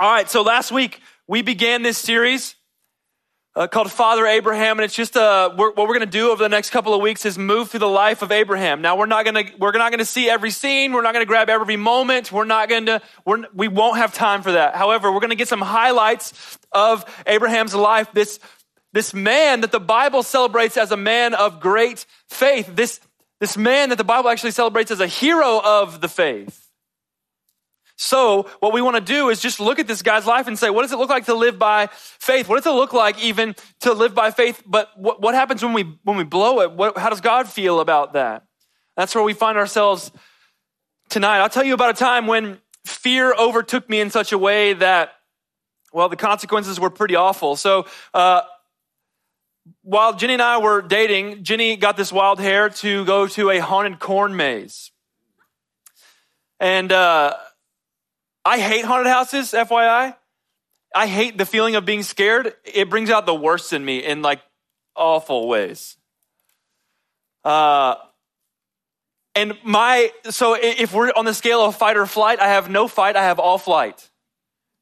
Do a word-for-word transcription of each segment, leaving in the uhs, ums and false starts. All right, so last week we began this series uh, called Father Abraham, and it's just uh, we're, what we're going to do over the next couple of weeks is move through the life of Abraham. Now we're not going to we're not going to see every scene, we're not going to grab every moment, we're not going to we're we won't have time for that. However, we're going to get some highlights of Abraham's life. This this man that the Bible celebrates as a man of great faith. This this man that the Bible actually celebrates as a hero of the faith. So what we want to do is just look at this guy's life and say, what does it look like to live by faith? What does it look like even to live by faith? But what, what happens when we when we blow it? What, how does God feel about that? That's where we find ourselves tonight. I'll tell you about a time when fear overtook me in such a way that, well, the consequences were pretty awful. So uh, while Jenny and I were dating, Jenny got this wild hair to go to a haunted corn maze. And... Uh, I hate haunted houses, F Y I. I hate the feeling of being scared. It brings out the worst in me in like awful ways. Uh, and my, so if we're on the scale of fight or flight, I have no fight, I have all flight,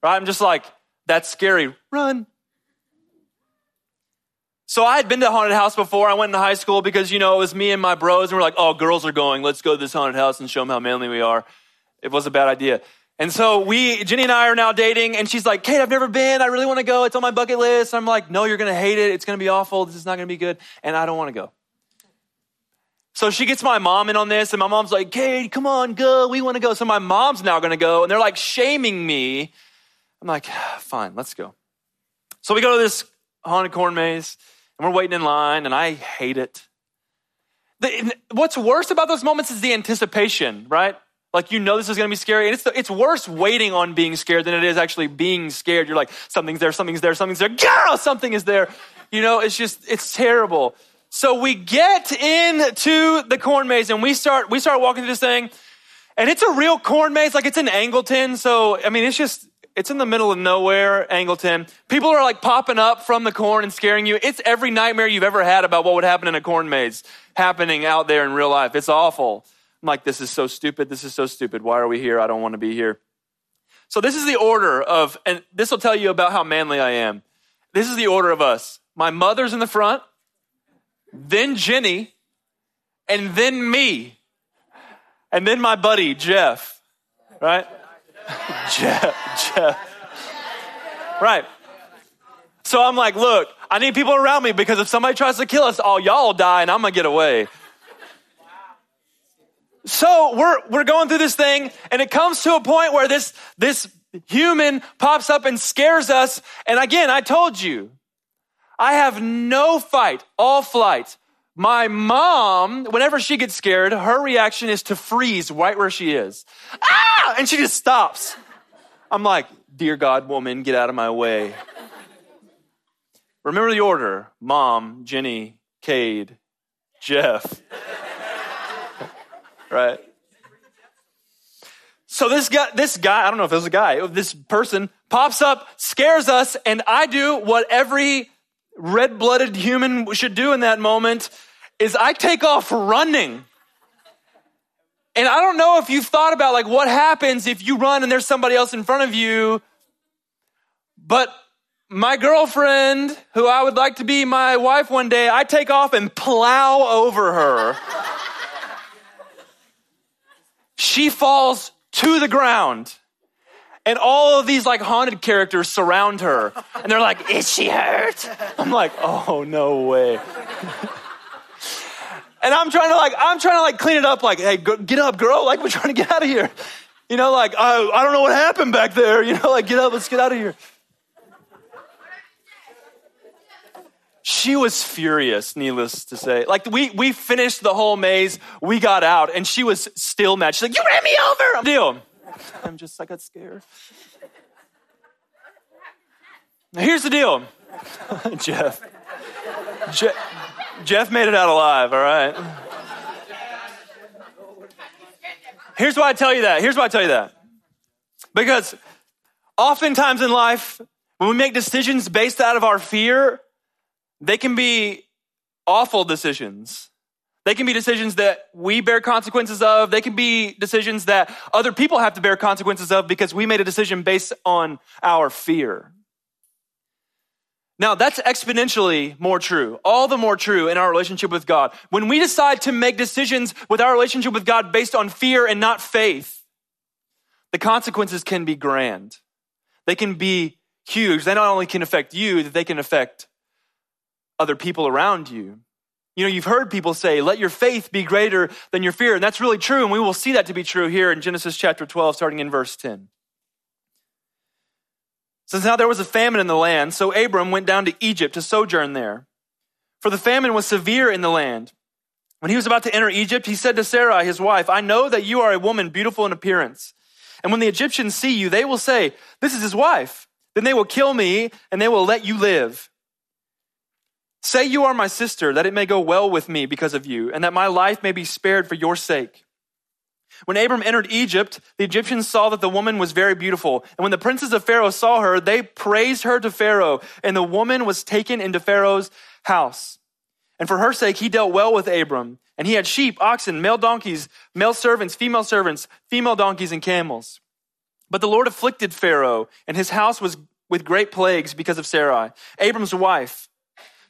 right? I'm just like, that's scary, run. So I had been to a haunted house before. I went into high school because, you know, it was me and my bros and we're like, oh, girls are going, let's go to this haunted house and show them how manly we are. It was a bad idea. And so we, Jenny and I are now dating and she's like, Kate, I've never been. I really want to go. It's on my bucket list. I'm like, no, you're going to hate it. It's going to be awful. This is not going to be good. And I don't want to go. So she gets my mom in on this and my mom's like, Kate, come on, go. We want to go. So my mom's now going to go and they're like shaming me. I'm like, fine, let's go. So we go to this haunted corn maze and we're waiting in line and I hate it. The, what's worse about those moments is the anticipation, right? Like, you know this is going to be scary. And it's the, it's worse waiting on being scared than it is actually being scared. You're like, something's there, something's there, something's there. Girl, something is there. You know, it's just, it's terrible. So we get into the corn maze and we start, we start walking through this thing. And it's a real corn maze. Like, it's in Angleton. So, I mean, it's just, it's in the middle of nowhere, Angleton. People are like popping up from the corn and scaring you. It's every nightmare you've ever had about what would happen in a corn maze happening out there in real life. It's awful. I'm like, this is so stupid. This is so stupid. Why are we here? I don't want to be here. So this is the order of, and this will tell you about how manly I am. This is the order of us. My mother's in the front, then Jenny, and then me, and then my buddy, Jeff, right? Jeff, Jeff, right. So I'm like, look, I need people around me because if somebody tries to kill us, all y'all will die and I'm going to get away. So we're we're going through this thing and it comes to a point where this this human pops up and scares us. And again, I told you, I have no fight, all flight. My mom, whenever she gets scared, her reaction is to freeze right where she is. Ah! And she just stops. I'm like, dear God, woman, get out of my way. Remember the order. Mom, Jenny, Cade, Jeff. Right. So this guy, this guy, I don't know if it was a guy, this person pops up, scares us, and I do what every red-blooded human should do in that moment is I take off running. And I don't know if you've thought about like what happens if you run and there's somebody else in front of you, but my girlfriend, who I would like to be my wife one day, I take off and plow over her. She falls to the ground and all of these like haunted characters surround her and they're like, is she hurt? I'm like, oh, no way. And I'm trying to like, I'm trying to like clean it up. Like, hey, go, get up, girl. Like, we're trying to get out of here. You know, like, I, I don't know what happened back there. You know, like, get up, let's get out of here. She was furious, needless to say. Like, we we finished the whole maze. We got out, and she was still mad. She's like, you ran me over! I'm deal. I'm just, I got scared. Now, here's the deal. Jeff. Je- Jeff made it out alive, all right? Here's why I tell you that. Here's why I tell you that. Because oftentimes in life, when we make decisions based out of our fear, they can be awful decisions. They can be decisions that we bear consequences of. They can be decisions that other people have to bear consequences of because we made a decision based on our fear. Now, that's exponentially more true, all the more true in our relationship with God. When we decide to make decisions with our relationship with God based on fear and not faith, the consequences can be grand. They can be huge. They not only can affect you, they can affect other people around you. You know, you've heard people say, let your faith be greater than your fear. And that's really true. And we will see that to be true here in Genesis chapter twelve, starting in verse ten. Since now there was a famine in the land, so Abram went down to Egypt to sojourn there. For the famine was severe in the land. When he was about to enter Egypt, he said to Sarai, his wife, I know that you are a woman beautiful in appearance. And when the Egyptians see you, they will say, this is his wife. Then they will kill me and they will let you live. Say you are my sister, that it may go well with me because of you, and that my life may be spared for your sake. When Abram entered Egypt, the Egyptians saw that the woman was very beautiful. And when the princes of Pharaoh saw her, they praised her to Pharaoh, and the woman was taken into Pharaoh's house. And for her sake, he dealt well with Abram. And he had sheep, oxen, male donkeys, male servants, female servants, female donkeys, and camels. But the Lord afflicted Pharaoh, and his house was with great plagues because of Sarai, Abram's wife.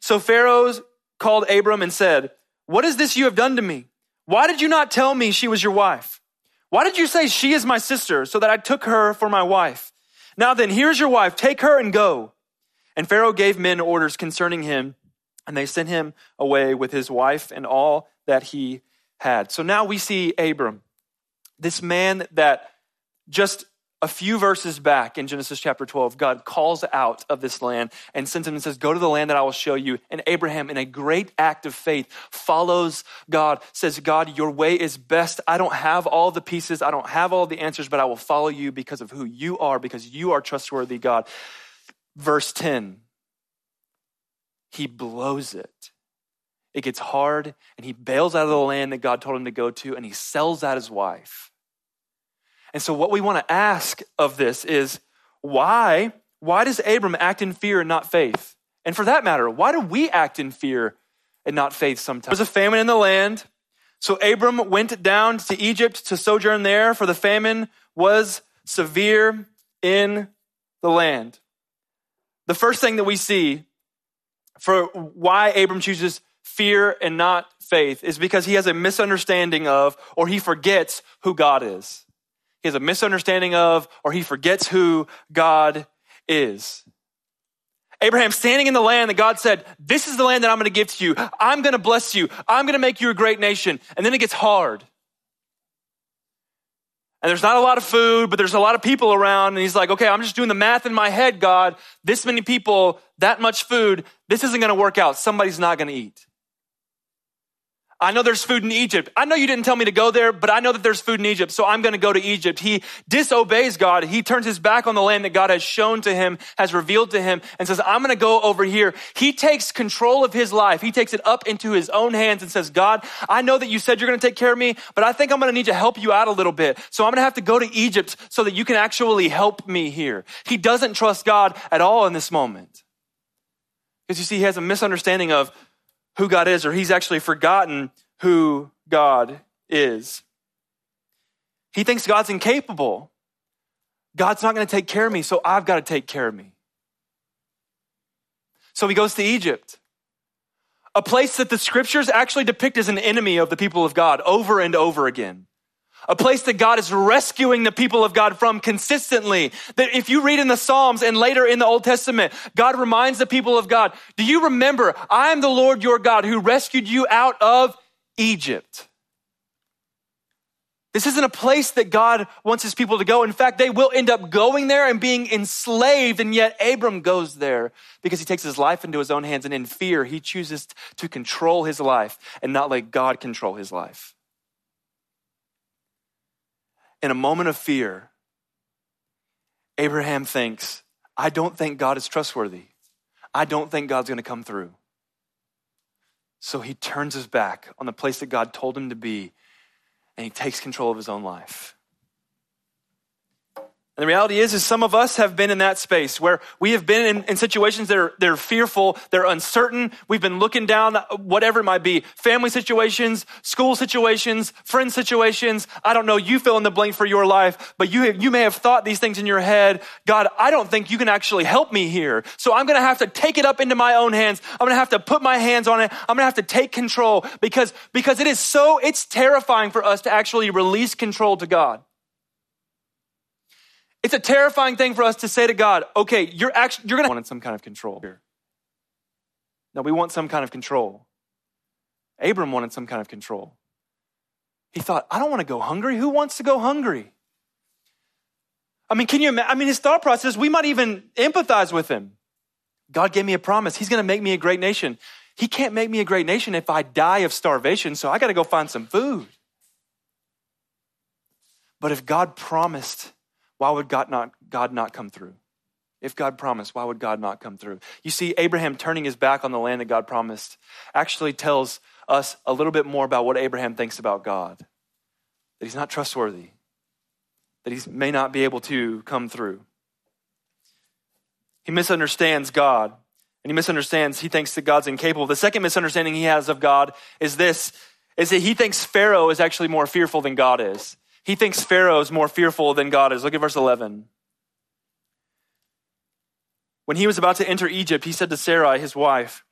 So Pharaoh called Abram and said, what is this you have done to me? Why did you not tell me she was your wife? Why did you say she is my sister, so that I took her for my wife? Now then, here's your wife. Take her and go. And Pharaoh gave men orders concerning him, and they sent him away with his wife and all that he had. So now we see Abram, this man that just a few verses back in Genesis chapter twelve, God calls out of this land and sends him and says, go to the land that I will show you. And Abraham, in a great act of faith, follows God, says, God, your way is best. I don't have all the pieces. I don't have all the answers, but I will follow you because of who you are, because you are trustworthy, God. Verse ten, he blows it. It gets hard and he bails out of the land that God told him to go to, and he sells out his wife. And so what we want to ask of this is why, why does Abram act in fear and not faith? And for that matter, why do we act in fear and not faith sometimes? There was a famine in the land. So Abram went down to Egypt to sojourn there, for the famine was severe in the land. The first thing that we see for why Abram chooses fear and not faith is because he has a misunderstanding of, or he forgets who God is. He has a misunderstanding of, or he forgets who God is. Abraham standing in the land that God said, this is the land that I'm going to give to you. I'm going to bless you. I'm going to make you a great nation. And then it gets hard. And there's not a lot of food, but there's a lot of people around. And he's like, okay, I'm just doing the math in my head, God. This many people, that much food, this isn't going to work out. Somebody's not going to eat. I know there's food in Egypt. I know you didn't tell me to go there, but I know that there's food in Egypt, so I'm going to go to Egypt. He disobeys God. He turns his back on the land that God has shown to him, has revealed to him, and says, I'm going to go over here. He takes control of his life. He takes it up into his own hands and says, God, I know that you said you're going to take care of me, but I think I'm going to need to help you out a little bit. So I'm going to have to go to Egypt so that you can actually help me here. He doesn't trust God at all in this moment. Because you see, he has a misunderstanding of who God is, or he's actually forgotten who God is. He thinks God's incapable. God's not going to take care of me, so I've got to take care of me. So he goes to Egypt, a place that the scriptures actually depict as an enemy of the people of God over and over again. A place that God is rescuing the people of God from consistently. That if you read in the Psalms and later in the Old Testament, God reminds the people of God, do you remember, I am the Lord your God who rescued you out of Egypt. This isn't a place that God wants his people to go. In fact, they will end up going there and being enslaved. And yet Abram goes there because he takes his life into his own hands. And in fear, he chooses to control his life and not let God control his life. In a moment of fear, Abraham thinks, I don't think God is trustworthy. I don't think God's going to come through. So he turns his back on the place that God told him to be, and he takes control of his own life. And the reality is, is some of us have been in that space where we have been in, in situations that are, that are fearful, they're uncertain. We've been looking down, whatever it might be, family situations, school situations, friend situations. I don't know, you fill in the blank for your life, but you, have, you may have thought these things in your head. God, I don't think you can actually help me here. So I'm going to have to take it up into my own hands. I'm going to have to put my hands on it. I'm going to have to take control because, because it is so, it's terrifying for us to actually release control to God. It's a terrifying thing for us to say to God, okay, you're actually, you're going to want some kind of control here. No, we want some kind of control. Abram wanted some kind of control. He thought, I don't want to go hungry. Who wants to go hungry? I mean, can you imagine? I mean, his thought process, we might even empathize with him. God gave me a promise. He's going to make me a great nation. He can't make me a great nation if I die of starvation. So I got to go find some food. But if God promised, why would God not, God not come through? If God promised, why would God not come through? You see, Abraham turning his back on the land that God promised actually tells us a little bit more about what Abraham thinks about God, that he's not trustworthy, that he may not be able to come through. He misunderstands God, and he misunderstands, he thinks that God's incapable. The second misunderstanding he has of God is this, is that he thinks Pharaoh is actually more fearful than God is. He thinks Pharaoh is more fearful than God is. Look at verse eleven. When he was about to enter Egypt, he said to Sarai, his wife,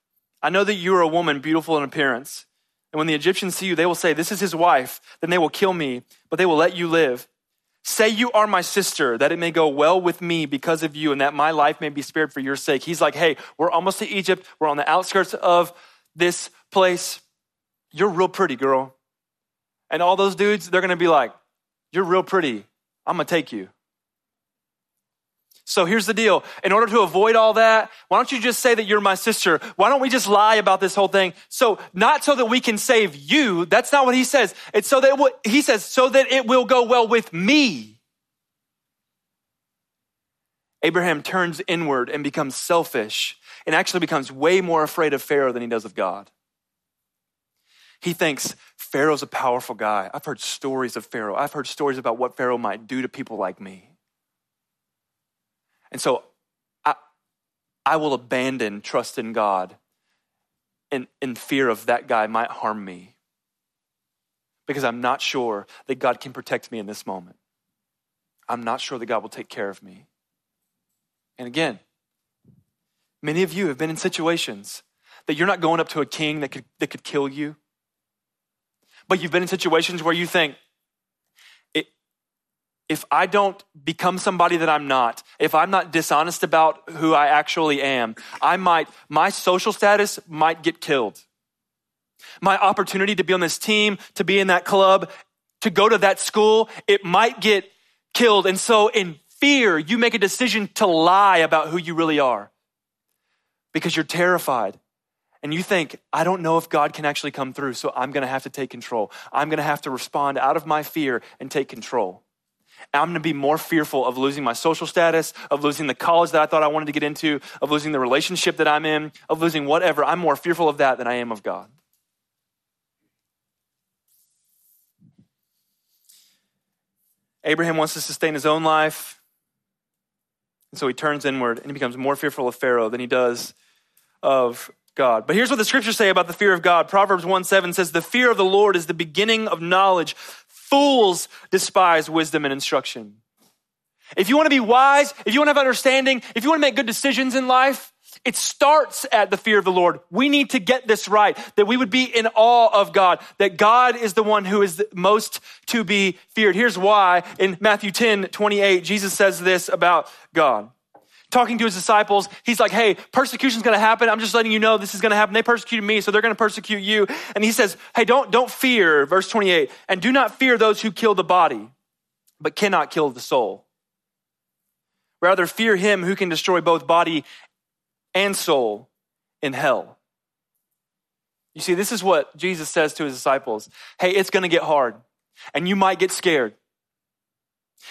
I know that you are a woman beautiful in appearance. And when the Egyptians see you, they will say, this is his wife. Then they will kill me, but they will let you live. Say you are my sister, that it may go well with me because of you and that my life may be spared for your sake. He's like, hey, we're almost to Egypt. We're on the outskirts of this place. You're real pretty, girl. And all those dudes, they're going to be like, you're real pretty. I'm gonna take you. So here's the deal. In order to avoid all that, why don't you just say that you're my sister? Why don't we just lie about this whole thing? So not so that we can save you. That's not what he says. It's so that it will, he says, so that it will go well with me. Abraham turns inward and becomes selfish and actually becomes way more afraid of Pharaoh than he does of God. He thinks Pharaoh's a powerful guy. I've heard stories of Pharaoh. I've heard stories about what Pharaoh might do to people like me. And so I, I will abandon trust in God in, in fear of that guy might harm me because I'm not sure that God can protect me in this moment. I'm not sure that God will take care of me. And again, many of you have been in situations that you're not going up to a king that could, that could kill you. But you've been in situations where you think, it, if I don't become somebody that I'm not, if I'm not dishonest about who I actually am, I might, my social status might get killed. My opportunity to be on this team, to be in that club, to go to that school, it might get killed. And so in fear, you make a decision to lie about who you really are because you're terrified. And you think, I don't know if God can actually come through, so I'm gonna have to take control. I'm gonna have to respond out of my fear and take control. And I'm gonna be more fearful of losing my social status, of losing the college that I thought I wanted to get into, of losing the relationship that I'm in, of losing whatever. I'm more fearful of that than I am of God. Abraham wants to sustain his own life. And so he turns inward and he becomes more fearful of Pharaoh than he does of God. But here's what the scriptures say about the fear of God. Proverbs one seven says, the fear of the Lord is the beginning of knowledge. Fools despise wisdom and instruction. If you want to be wise, if you want to have understanding, if you want to make good decisions in life, it starts at the fear of the Lord. We need to get this right, that we would be in awe of God, that God is the one who is the most to be feared. Here's why. In Matthew ten twenty-eight, Jesus says this about God. Talking to his disciples, he's like, hey, persecution's gonna happen. I'm just letting you know this is gonna happen. They persecuted me, so they're gonna persecute you. And he says, hey, don't, don't fear, verse twenty-eight, and do not fear those who kill the body, but cannot kill the soul. Rather, fear him who can destroy both body and soul in hell. You see, this is what Jesus says to his disciples. Hey, it's gonna get hard, and you might get scared.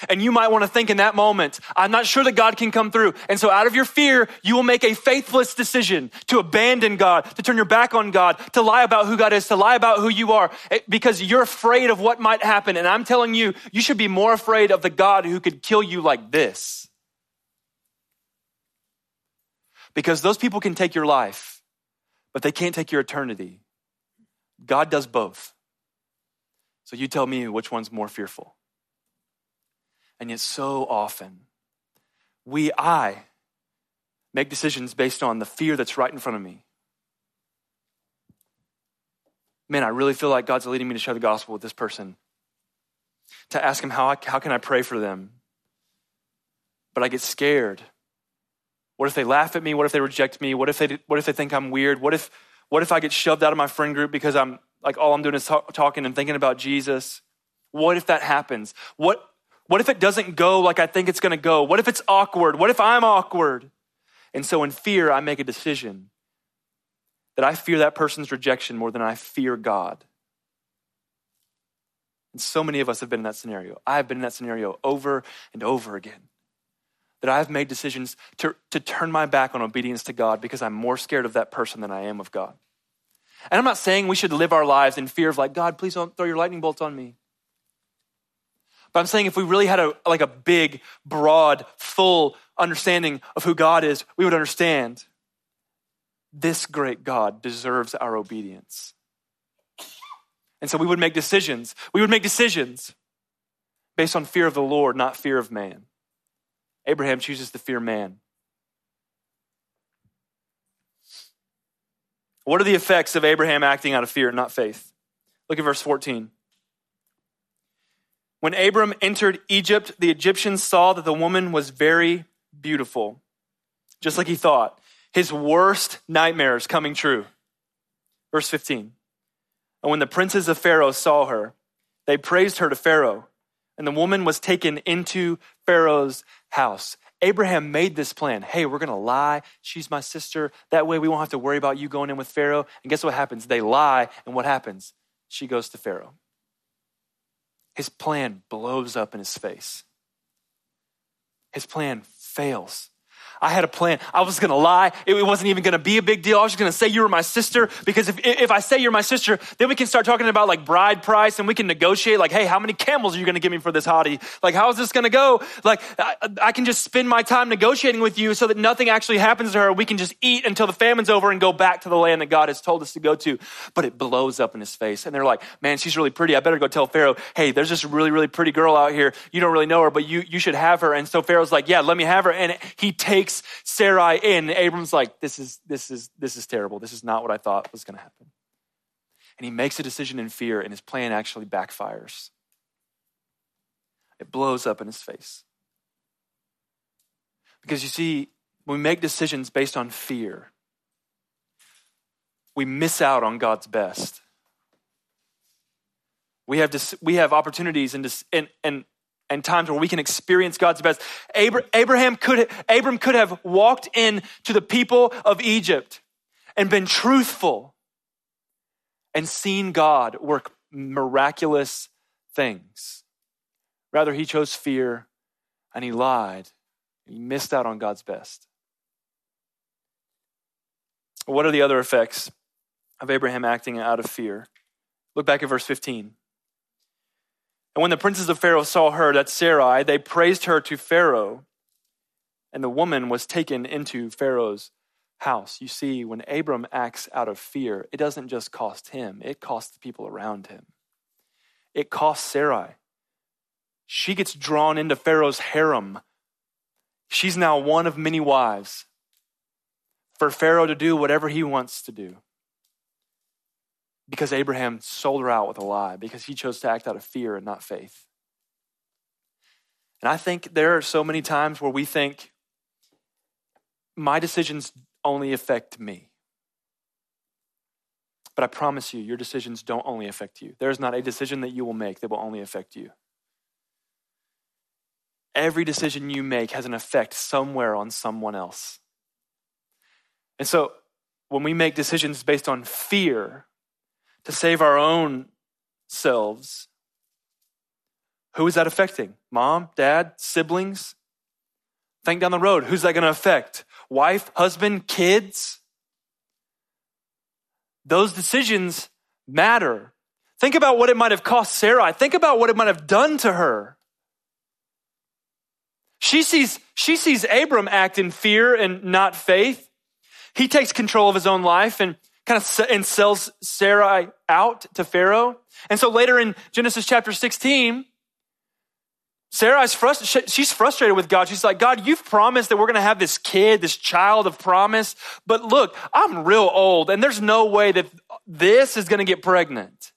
And you might want to think in that moment, I'm not sure that God can come through. And so out of your fear, you will make a faithless decision to abandon God, to turn your back on God, to lie about who God is, to lie about who you are, because you're afraid of what might happen. And I'm telling you, you should be more afraid of the God who could kill you like this. Because those people can take your life, but they can't take your eternity. God does both. So you tell me which one's more fearful. And yet so often, we, I, make decisions based on the fear that's right in front of me. Man, I really feel like God's leading me to share the gospel with this person, to ask him how I, how can I pray for them? But I get scared. What if they laugh at me? What if they reject me? What if they what if they think I'm weird? What if what if I get shoved out of my friend group because I'm like all I'm doing is talk, talking and thinking about Jesus? What if that happens? What What if it doesn't go like I think it's gonna go? What if it's awkward? What if I'm awkward? And so in fear, I make a decision that I fear that person's rejection more than I fear God. And so many of us have been in that scenario. I've been in that scenario over and over again, that I've made decisions to, to turn my back on obedience to God because I'm more scared of that person than I am of God. And I'm not saying we should live our lives in fear of like, God, please don't throw your lightning bolts on me. But I'm saying if we really had a like a big, broad, full understanding of who God is, we would understand this great God deserves our obedience. And so we would make decisions. We would make decisions based on fear of the Lord, not fear of man. Abraham chooses to fear man. What are the effects of Abraham acting out of fear and not faith? Look at verse fourteen. When Abram entered Egypt, the Egyptians saw that the woman was very beautiful, just like he thought. His worst nightmares coming true. Verse fifteen. And when the princes of Pharaoh saw her, they praised her to Pharaoh, and the woman was taken into Pharaoh's house. Abraham made this plan. Hey, we're gonna lie. She's my sister. That way we won't have to worry about you going in with Pharaoh. And guess what happens? They lie, and what happens? She goes to Pharaoh. His plan blows up in his face. His plan fails. I had a plan. I was gonna lie. It wasn't even gonna be a big deal. I was just gonna say you were my sister, because if if I say you're my sister, then we can start talking about like bride price, and we can negotiate like, hey, how many camels are you gonna give me for this hottie? Like, how is this gonna go? Like, I, I can just spend my time negotiating with you so that nothing actually happens to her. We can just eat until the famine's over and go back to the land that God has told us to go to. But it blows up in his face. And they're like, man, she's really pretty. I better go tell Pharaoh, hey, there's this really, really pretty girl out here. You don't really know her, but you, you should have her. And so Pharaoh's like, yeah, let me have her. And he takes Sarai in. Abram's like, this is, this is, this is terrible. This is not what I thought was going to happen. And he makes a decision in fear, and his plan actually backfires. It blows up in his face. Because you see, when we make decisions based on fear, we miss out on God's best. We have, dis- we have opportunities and, dis- and, and, and times where we can experience God's best. Abra- Abraham could, Abram could have walked in to the people of Egypt and been truthful and seen God work miraculous things. Rather, he chose fear and he lied. He missed out on God's best. What are the other effects of Abraham acting out of fear? Look back at verse fifteen. And when the princes of Pharaoh saw her, that's Sarai, they praised her to Pharaoh, and the woman was taken into Pharaoh's house. You see, when Abram acts out of fear, it doesn't just cost him, it costs the people around him. It costs Sarai. She gets drawn into Pharaoh's harem. She's now one of many wives for Pharaoh to do whatever he wants to do. Because Abraham sold her out with a lie, because he chose to act out of fear and not faith. And I think there are so many times where we think, my decisions only affect me. But I promise you, your decisions don't only affect you. There is not a decision that you will make that will only affect you. Every decision you make has an effect somewhere on someone else. And so when we make decisions based on fear, to save our own selves, Who is that affecting? Mom, dad, siblings? Think down the road. Who's that going to affect? Wife, husband, kids? Those decisions matter. Think about what it might have cost Sarai. Think about what it might have done to her. She sees, she sees Abram act in fear and not faith. He takes control of his own life and kind of and sells Sarai out to Pharaoh. And so later in Genesis chapter sixteen, Sarai's frust- she's frustrated with God. She's like, God, you've promised that we're going to have this kid, this child of promise. But look, I'm real old and there's no way that this is going to get pregnant.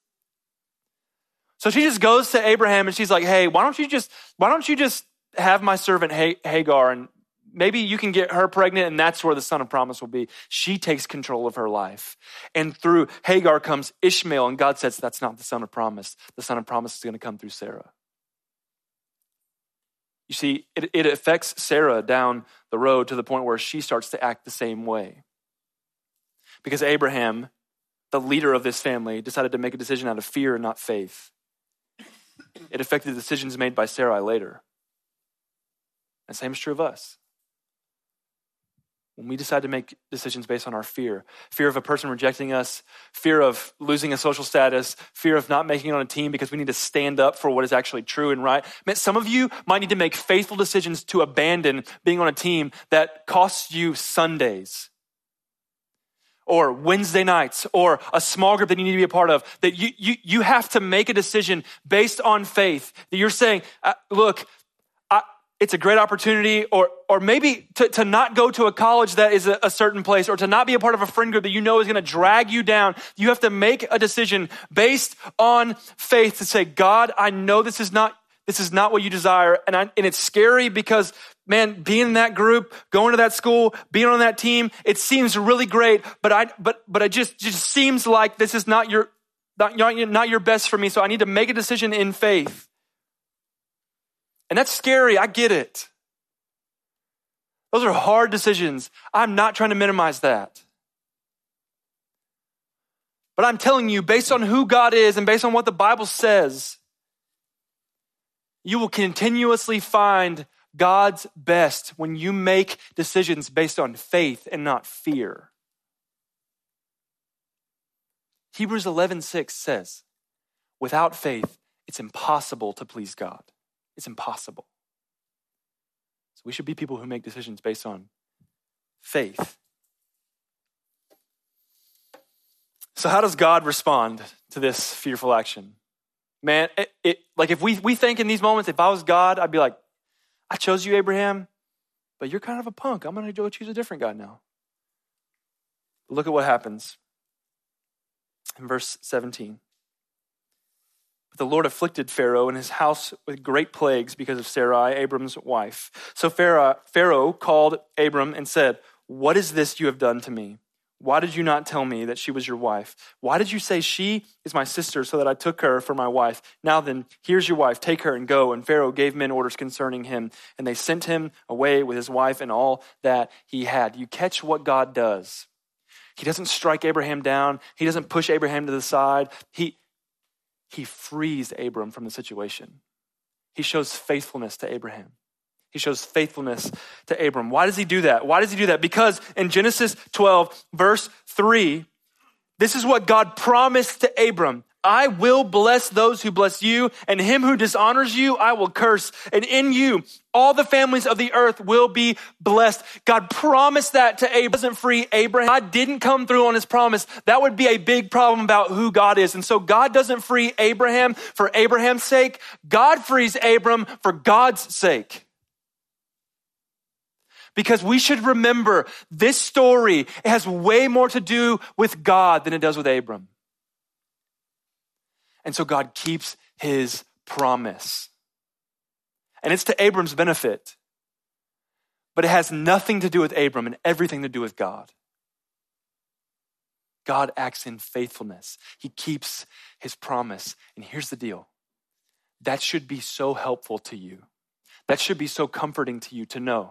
So she just goes to Abraham and she's like, hey, why don't you just, why don't you just have my servant Hagar and maybe you can get her pregnant and that's where the son of promise will be. She takes control of her life. And through Hagar comes Ishmael, and God says, that's not the son of promise. The son of promise is going to come through Sarah. You see, it, it affects Sarah down the road to the point where she starts to act the same way. Because Abraham, the leader of this family, decided to make a decision out of fear and not faith. It affected the decisions made by Sarai later. And same is true of us. When we decide to make decisions based on our fear, fear of a person rejecting us, fear of losing a social status, fear of not making it on a team because we need to stand up for what is actually true and right. Man, some of you might need to make faithful decisions to abandon being on a team that costs you Sundays or Wednesday nights or a small group that you need to be a part of, that you you, you have to make a decision based on faith that you're saying, look, it's a great opportunity, or or maybe to, to not go to a college that is a, a certain place, or to not be a part of a friend group that you know is going to drag you down. You have to make a decision based on faith to say, God, I know this is not this is not what you desire, and I, and it's scary because, man, being in that group, going to that school, being on that team, it seems really great, but I but but it just just seems like this is not your not, not your best for me. So I need to make a decision in faith. And that's scary. I get it. Those are hard decisions. I'm not trying to minimize that. But I'm telling you, based on who God is and based on what the Bible says, you will continuously find God's best when you make decisions based on faith and not fear. Hebrews eleven six says, without faith, it's impossible to please God. It's impossible. So we should be people who make decisions based on faith. So how does God respond to this fearful action? Man, it, it, like if we, we think in these moments, if I was God, I'd be like, I chose you, Abraham, but you're kind of a punk. I'm going to go choose a different God now. But look at what happens in verse seventeen. But the Lord afflicted Pharaoh and his house with great plagues because of Sarai, Abram's wife. So Pharaoh called Abram and said, what is this you have done to me? Why did you not tell me that she was your wife? Why did you say she is my sister so that I took her for my wife? Now then, here's your wife, take her and go. And Pharaoh gave men orders concerning him, and they sent him away with his wife and all that he had. You catch what God does. He doesn't strike Abraham down. He doesn't push Abraham to the side. He He frees Abram from the situation. He shows faithfulness to Abraham. He shows faithfulness to Abram. Why does he do that? Why does he do that? Because in Genesis twelve, verse three, this is what God promised to Abram. I will bless those who bless you, and him who dishonors you, I will curse. And in you, all the families of the earth will be blessed. God promised that to Abraham. He doesn't free Abraham. God didn't come through on his promise. That would be a big problem about who God is. And so God doesn't free Abraham for Abraham's sake. God frees Abram for God's sake. Because we should remember this story, it has way more to do with God than it does with Abram. And so God keeps his promise. And it's to Abram's benefit, but it has nothing to do with Abram and everything to do with God. God acts in faithfulness. He keeps his promise. And here's the deal. That should be so helpful to you. That should be so comforting to you to know.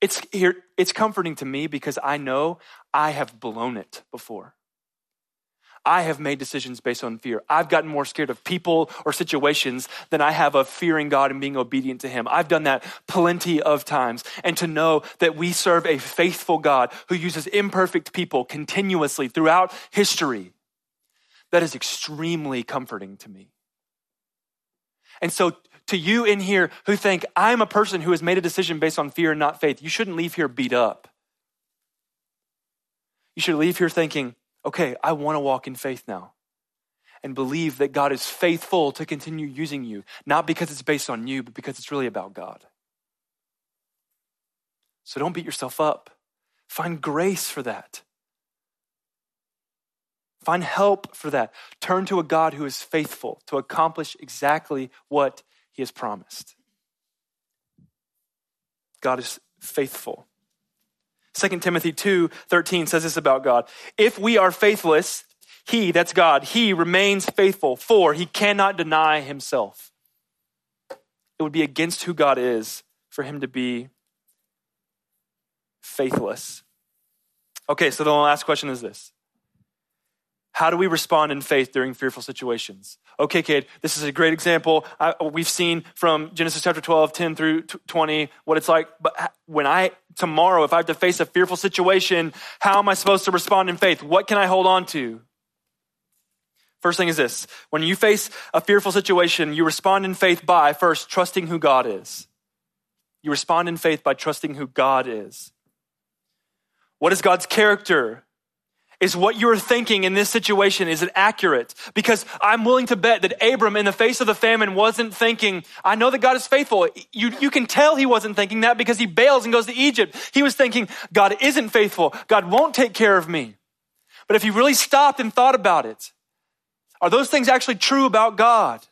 It's here. It's comforting to me because I know I have blown it before. I have made decisions based on fear. I've gotten more scared of people or situations than I have of fearing God and being obedient to him. I've done that plenty of times. And to know that we serve a faithful God who uses imperfect people continuously throughout history, that is extremely comforting to me. And so to you in here who think, I'm a person who has made a decision based on fear and not faith, you shouldn't leave here beat up. You should leave here thinking, okay, I want to walk in faith now and believe that God is faithful to continue using you, not because it's based on you, but because it's really about God. So don't beat yourself up. Find grace for that. Find help for that. Turn to a God who is faithful to accomplish exactly what he has promised. God is faithful. Second Timothy two thirteen says this about God. If we are faithless, he, that's God, he remains faithful, for he cannot deny himself. It would be against who God is for him to be faithless. Okay, so the last question is this. How do we respond in faith during fearful situations? Okay, Kate, this is a great example. I, we've seen from Genesis chapter twelve, ten through twenty, what it's like. But when I, tomorrow, if I have to face a fearful situation, how am I supposed to respond in faith? What can I hold on to? First thing is this. When you face a fearful situation, you respond in faith by first trusting who God is. You respond in faith by trusting who God is. What is God's character? Is what you're thinking in this situation, is it accurate? Because I'm willing to bet that Abram in the face of the famine wasn't thinking, I know that God is faithful. You, you can tell he wasn't thinking that because he bails and goes to Egypt. He was thinking, God isn't faithful. God won't take care of me. But if you really stopped and thought about it, are those things actually true about God?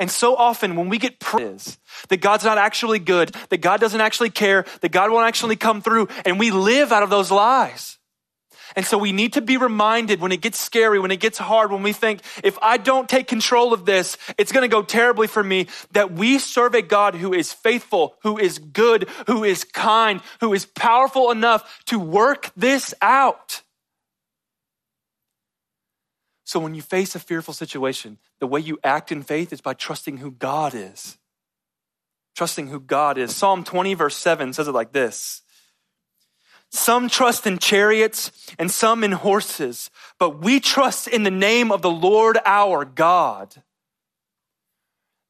And so often when we get praise that God's not actually good, that God doesn't actually care, that God won't actually come through, and we live out of those lies. And so we need to be reminded when it gets scary, when it gets hard, when we think, if I don't take control of this, it's going to go terribly for me, that we serve a God who is faithful, who is good, who is kind, who is powerful enough to work this out. So when you face a fearful situation, the way you act in faith is by trusting who God is. Trusting who God is. Psalm twenty, verse seven says it like this. Some trust in chariots and some in horses, but we trust in the name of the Lord our God.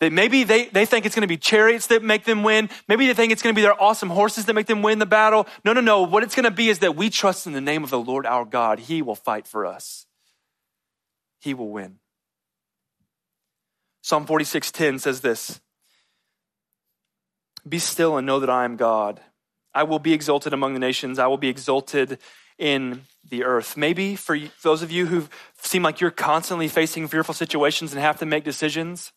That maybe they, they think it's going to be chariots that make them win. Maybe they think it's going to be their awesome horses that make them win the battle. No, no, no. What it's going to be is that we trust in the name of the Lord our God. He will fight for us. He will win. Psalm forty-six ten says this. Be still and know that I am God. I will be exalted among the nations. I will be exalted in the earth. Maybe for those of you who seem like you're constantly facing fearful situations and have to make decisions,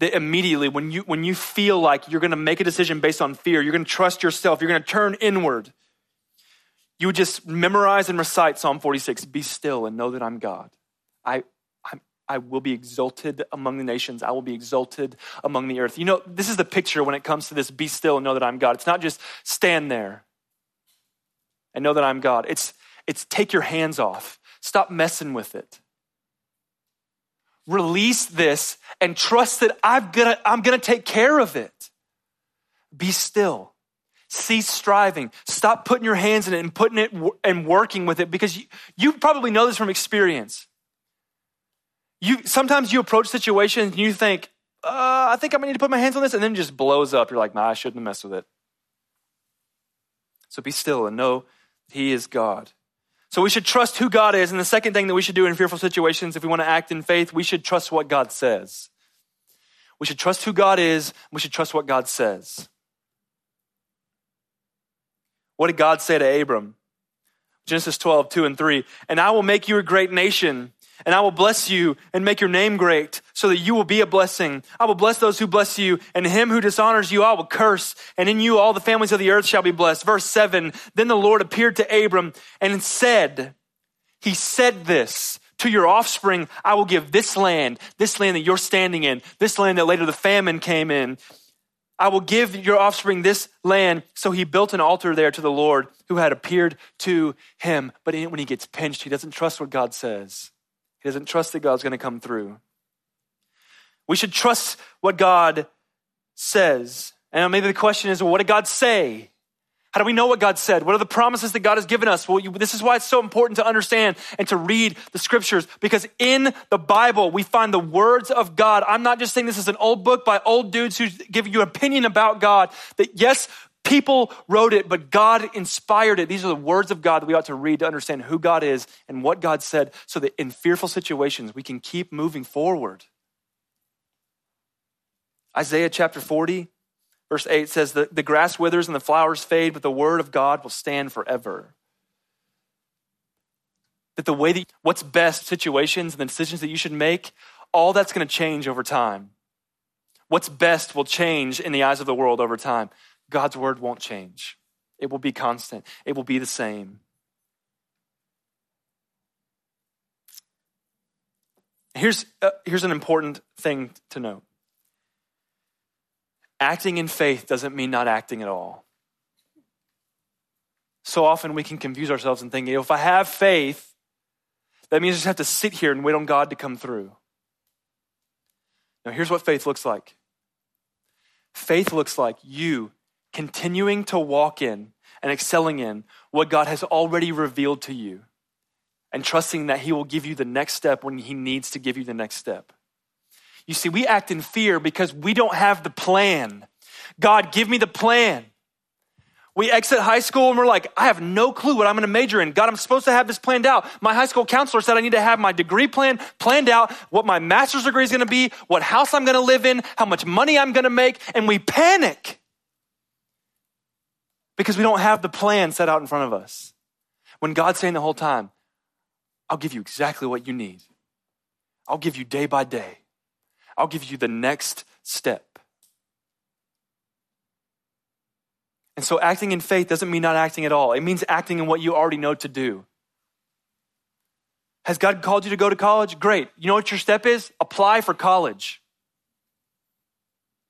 that immediately when you, when you feel like you're going to make a decision based on fear, you're going to trust yourself, you're going to turn inward, you would just memorize and recite Psalm forty-six, be still and know that I'm God. I I will be exalted among the nations. I will be exalted among the earth. You know, this is the picture when it comes to this, be still and know that I'm God. It's not just stand there and know that I'm God. It's, it's take your hands off. Stop messing with it. Release this and trust that I'm gonna, I'm gonna take care of it. Be still. Cease striving. Stop putting your hands in it and putting it and working with it, because you, you probably know this from experience. You, sometimes you approach situations and you think, uh, I think I'm gonna need to put my hands on this, and then it just blows up. You're like, nah, I shouldn't have messed with it. So be still and know that he is God. So we should trust who God is. And the second thing that we should do in fearful situations, if we wanna act in faith, we should trust what God says. We should trust who God is. We should trust what God says. What did God say to Abram? Genesis twelve, two and three, and I will make you a great nation, and I will bless you and make your name great so that you will be a blessing. I will bless those who bless you, and him who dishonors you I will curse, and in you all the families of the earth shall be blessed. Verse seven, then the Lord appeared to Abram and said, he said this, to your offspring I will give this land, this land that you're standing in, this land that later the famine came in. I will give your offspring this land. So he built an altar there to the Lord who had appeared to him. But when he gets pinched, he doesn't trust what God says. He doesn't trust that God's going to come through. We should trust what God says. And maybe the question is, well, what did God say? How do we know what God said? What are the promises that God has given us? Well, you, this is why it's so important to understand and to read the scriptures, because in the Bible, we find the words of God. I'm not just saying this is an old book by old dudes who give you opinion about God, that yes, people wrote it, but God inspired it. These are the words of God that we ought to read to understand who God is and what God said, so that in fearful situations, we can keep moving forward. Isaiah chapter forty, verse eight says that the grass withers and the flowers fade, but the word of God will stand forever. That the way that what's best situations and the decisions that you should make, all that's going to change over time. What's best will change in the eyes of the world over time. God's word won't change. It will be constant. It will be the same. Here's, uh, here's an important thing to note. Acting in faith doesn't mean not acting at all. So often we can confuse ourselves and think, you know, if I have faith, that means I just have to sit here and wait on God to come through. Now, here's what faith looks like. Faith looks like you continuing to walk in and excelling in what God has already revealed to you and trusting that he will give you the next step when he needs to give you the next step. You see, we act in fear because we don't have the plan. God, give me the plan. We exit high school and we're like, I have no clue what I'm gonna major in. God, I'm supposed to have this planned out. My high school counselor said I need to have my degree plan planned out, what my master's degree is gonna be, what house I'm gonna live in, how much money I'm gonna make, and we panic because we don't have the plan set out in front of us. When God's saying the whole time, I'll give you exactly what you need. I'll give you day by day. I'll give you the next step. And so acting in faith doesn't mean not acting at all. It means acting in what you already know to do. Has God called you to go to college? Great. You know what your step is? Apply for college.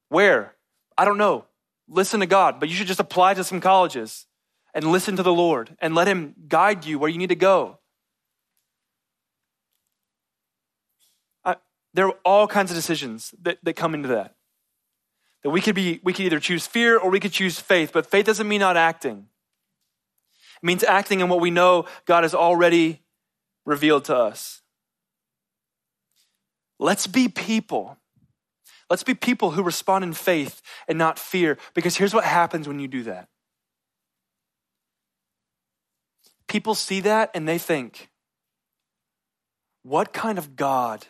Where? I don't know. Listen to God, but you should just apply to some colleges and listen to the Lord and let him guide you where you need to go. There are all kinds of decisions that, that come into that. That we could be, we could either choose fear or we could choose faith, but faith doesn't mean not acting. It means acting in what we know God has already revealed to us. Let's be people. Let's be people who respond in faith and not fear, because here's what happens when you do that. People see that and they think, what kind of God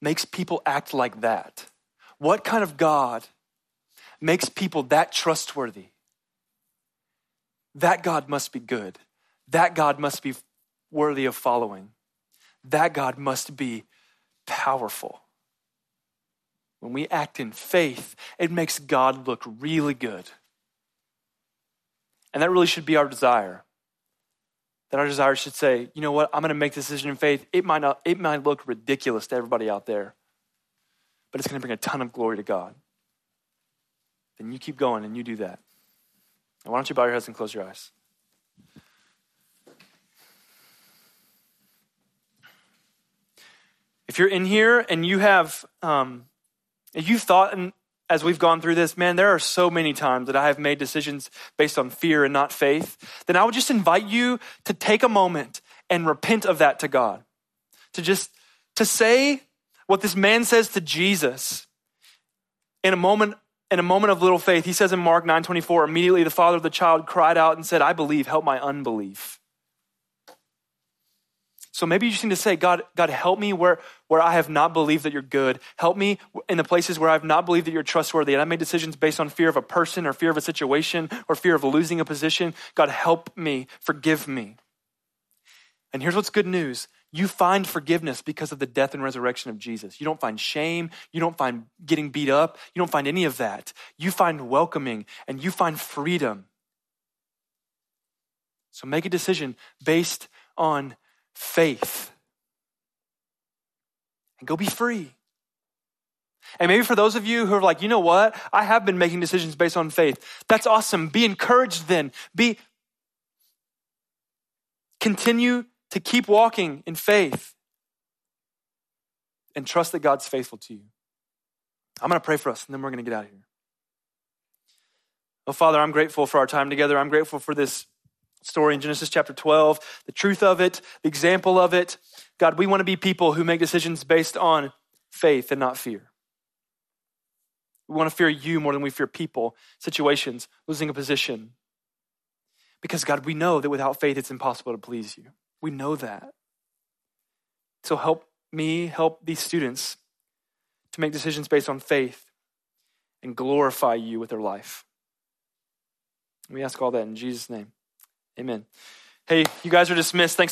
makes people act like that? What kind of God makes people that trustworthy? That God must be good. That God must be worthy of following. That God must be powerful. When we act in faith, it makes God look really good. And that really should be our desire. That our desire should say, you know what, I'm gonna make this decision in faith. It might not, it might look ridiculous to everybody out there, but it's gonna bring a ton of glory to God. Then you keep going and you do that. And why don't you bow your heads and close your eyes? If you're in here and you have, um, you've thought, and as we've gone through this, man, there are so many times that I have made decisions based on fear and not faith, then I would just invite you to take a moment and repent of that to God. To just, to say what this man says to Jesus in a moment, in a moment of little faith. He says in Mark nine twenty-four, immediately the father of the child cried out and said, I believe, help my unbelief. So maybe you just need to say, God, God, help me where, where I have not believed that you're good. Help me in the places where I've not believed that you're trustworthy. And I made decisions based on fear of a person or fear of a situation or fear of losing a position. God, help me, forgive me. And here's what's good news. You find forgiveness because of the death and resurrection of Jesus. You don't find shame. You don't find getting beat up. You don't find any of that. You find welcoming and you find freedom. So make a decision based on faith and go be free. And maybe for those of you who are like, you know what? I have been making decisions based on faith. That's awesome. Be encouraged then. Be, continue to keep walking in faith and trust that God's faithful to you. I'm gonna pray for us and then we're gonna get out of here. Oh, Father, I'm grateful for our time together. I'm grateful for this story in Genesis chapter twelve, the truth of it, the example of it. God, we wanna be people who make decisions based on faith and not fear. We wanna fear you more than we fear people, situations, losing a position. Because God, we know that without faith, it's impossible to please you. We know that. So help me, help these students to make decisions based on faith and glorify you with their life. We ask all that in Jesus' name, amen. Hey, you guys are dismissed. Thanks.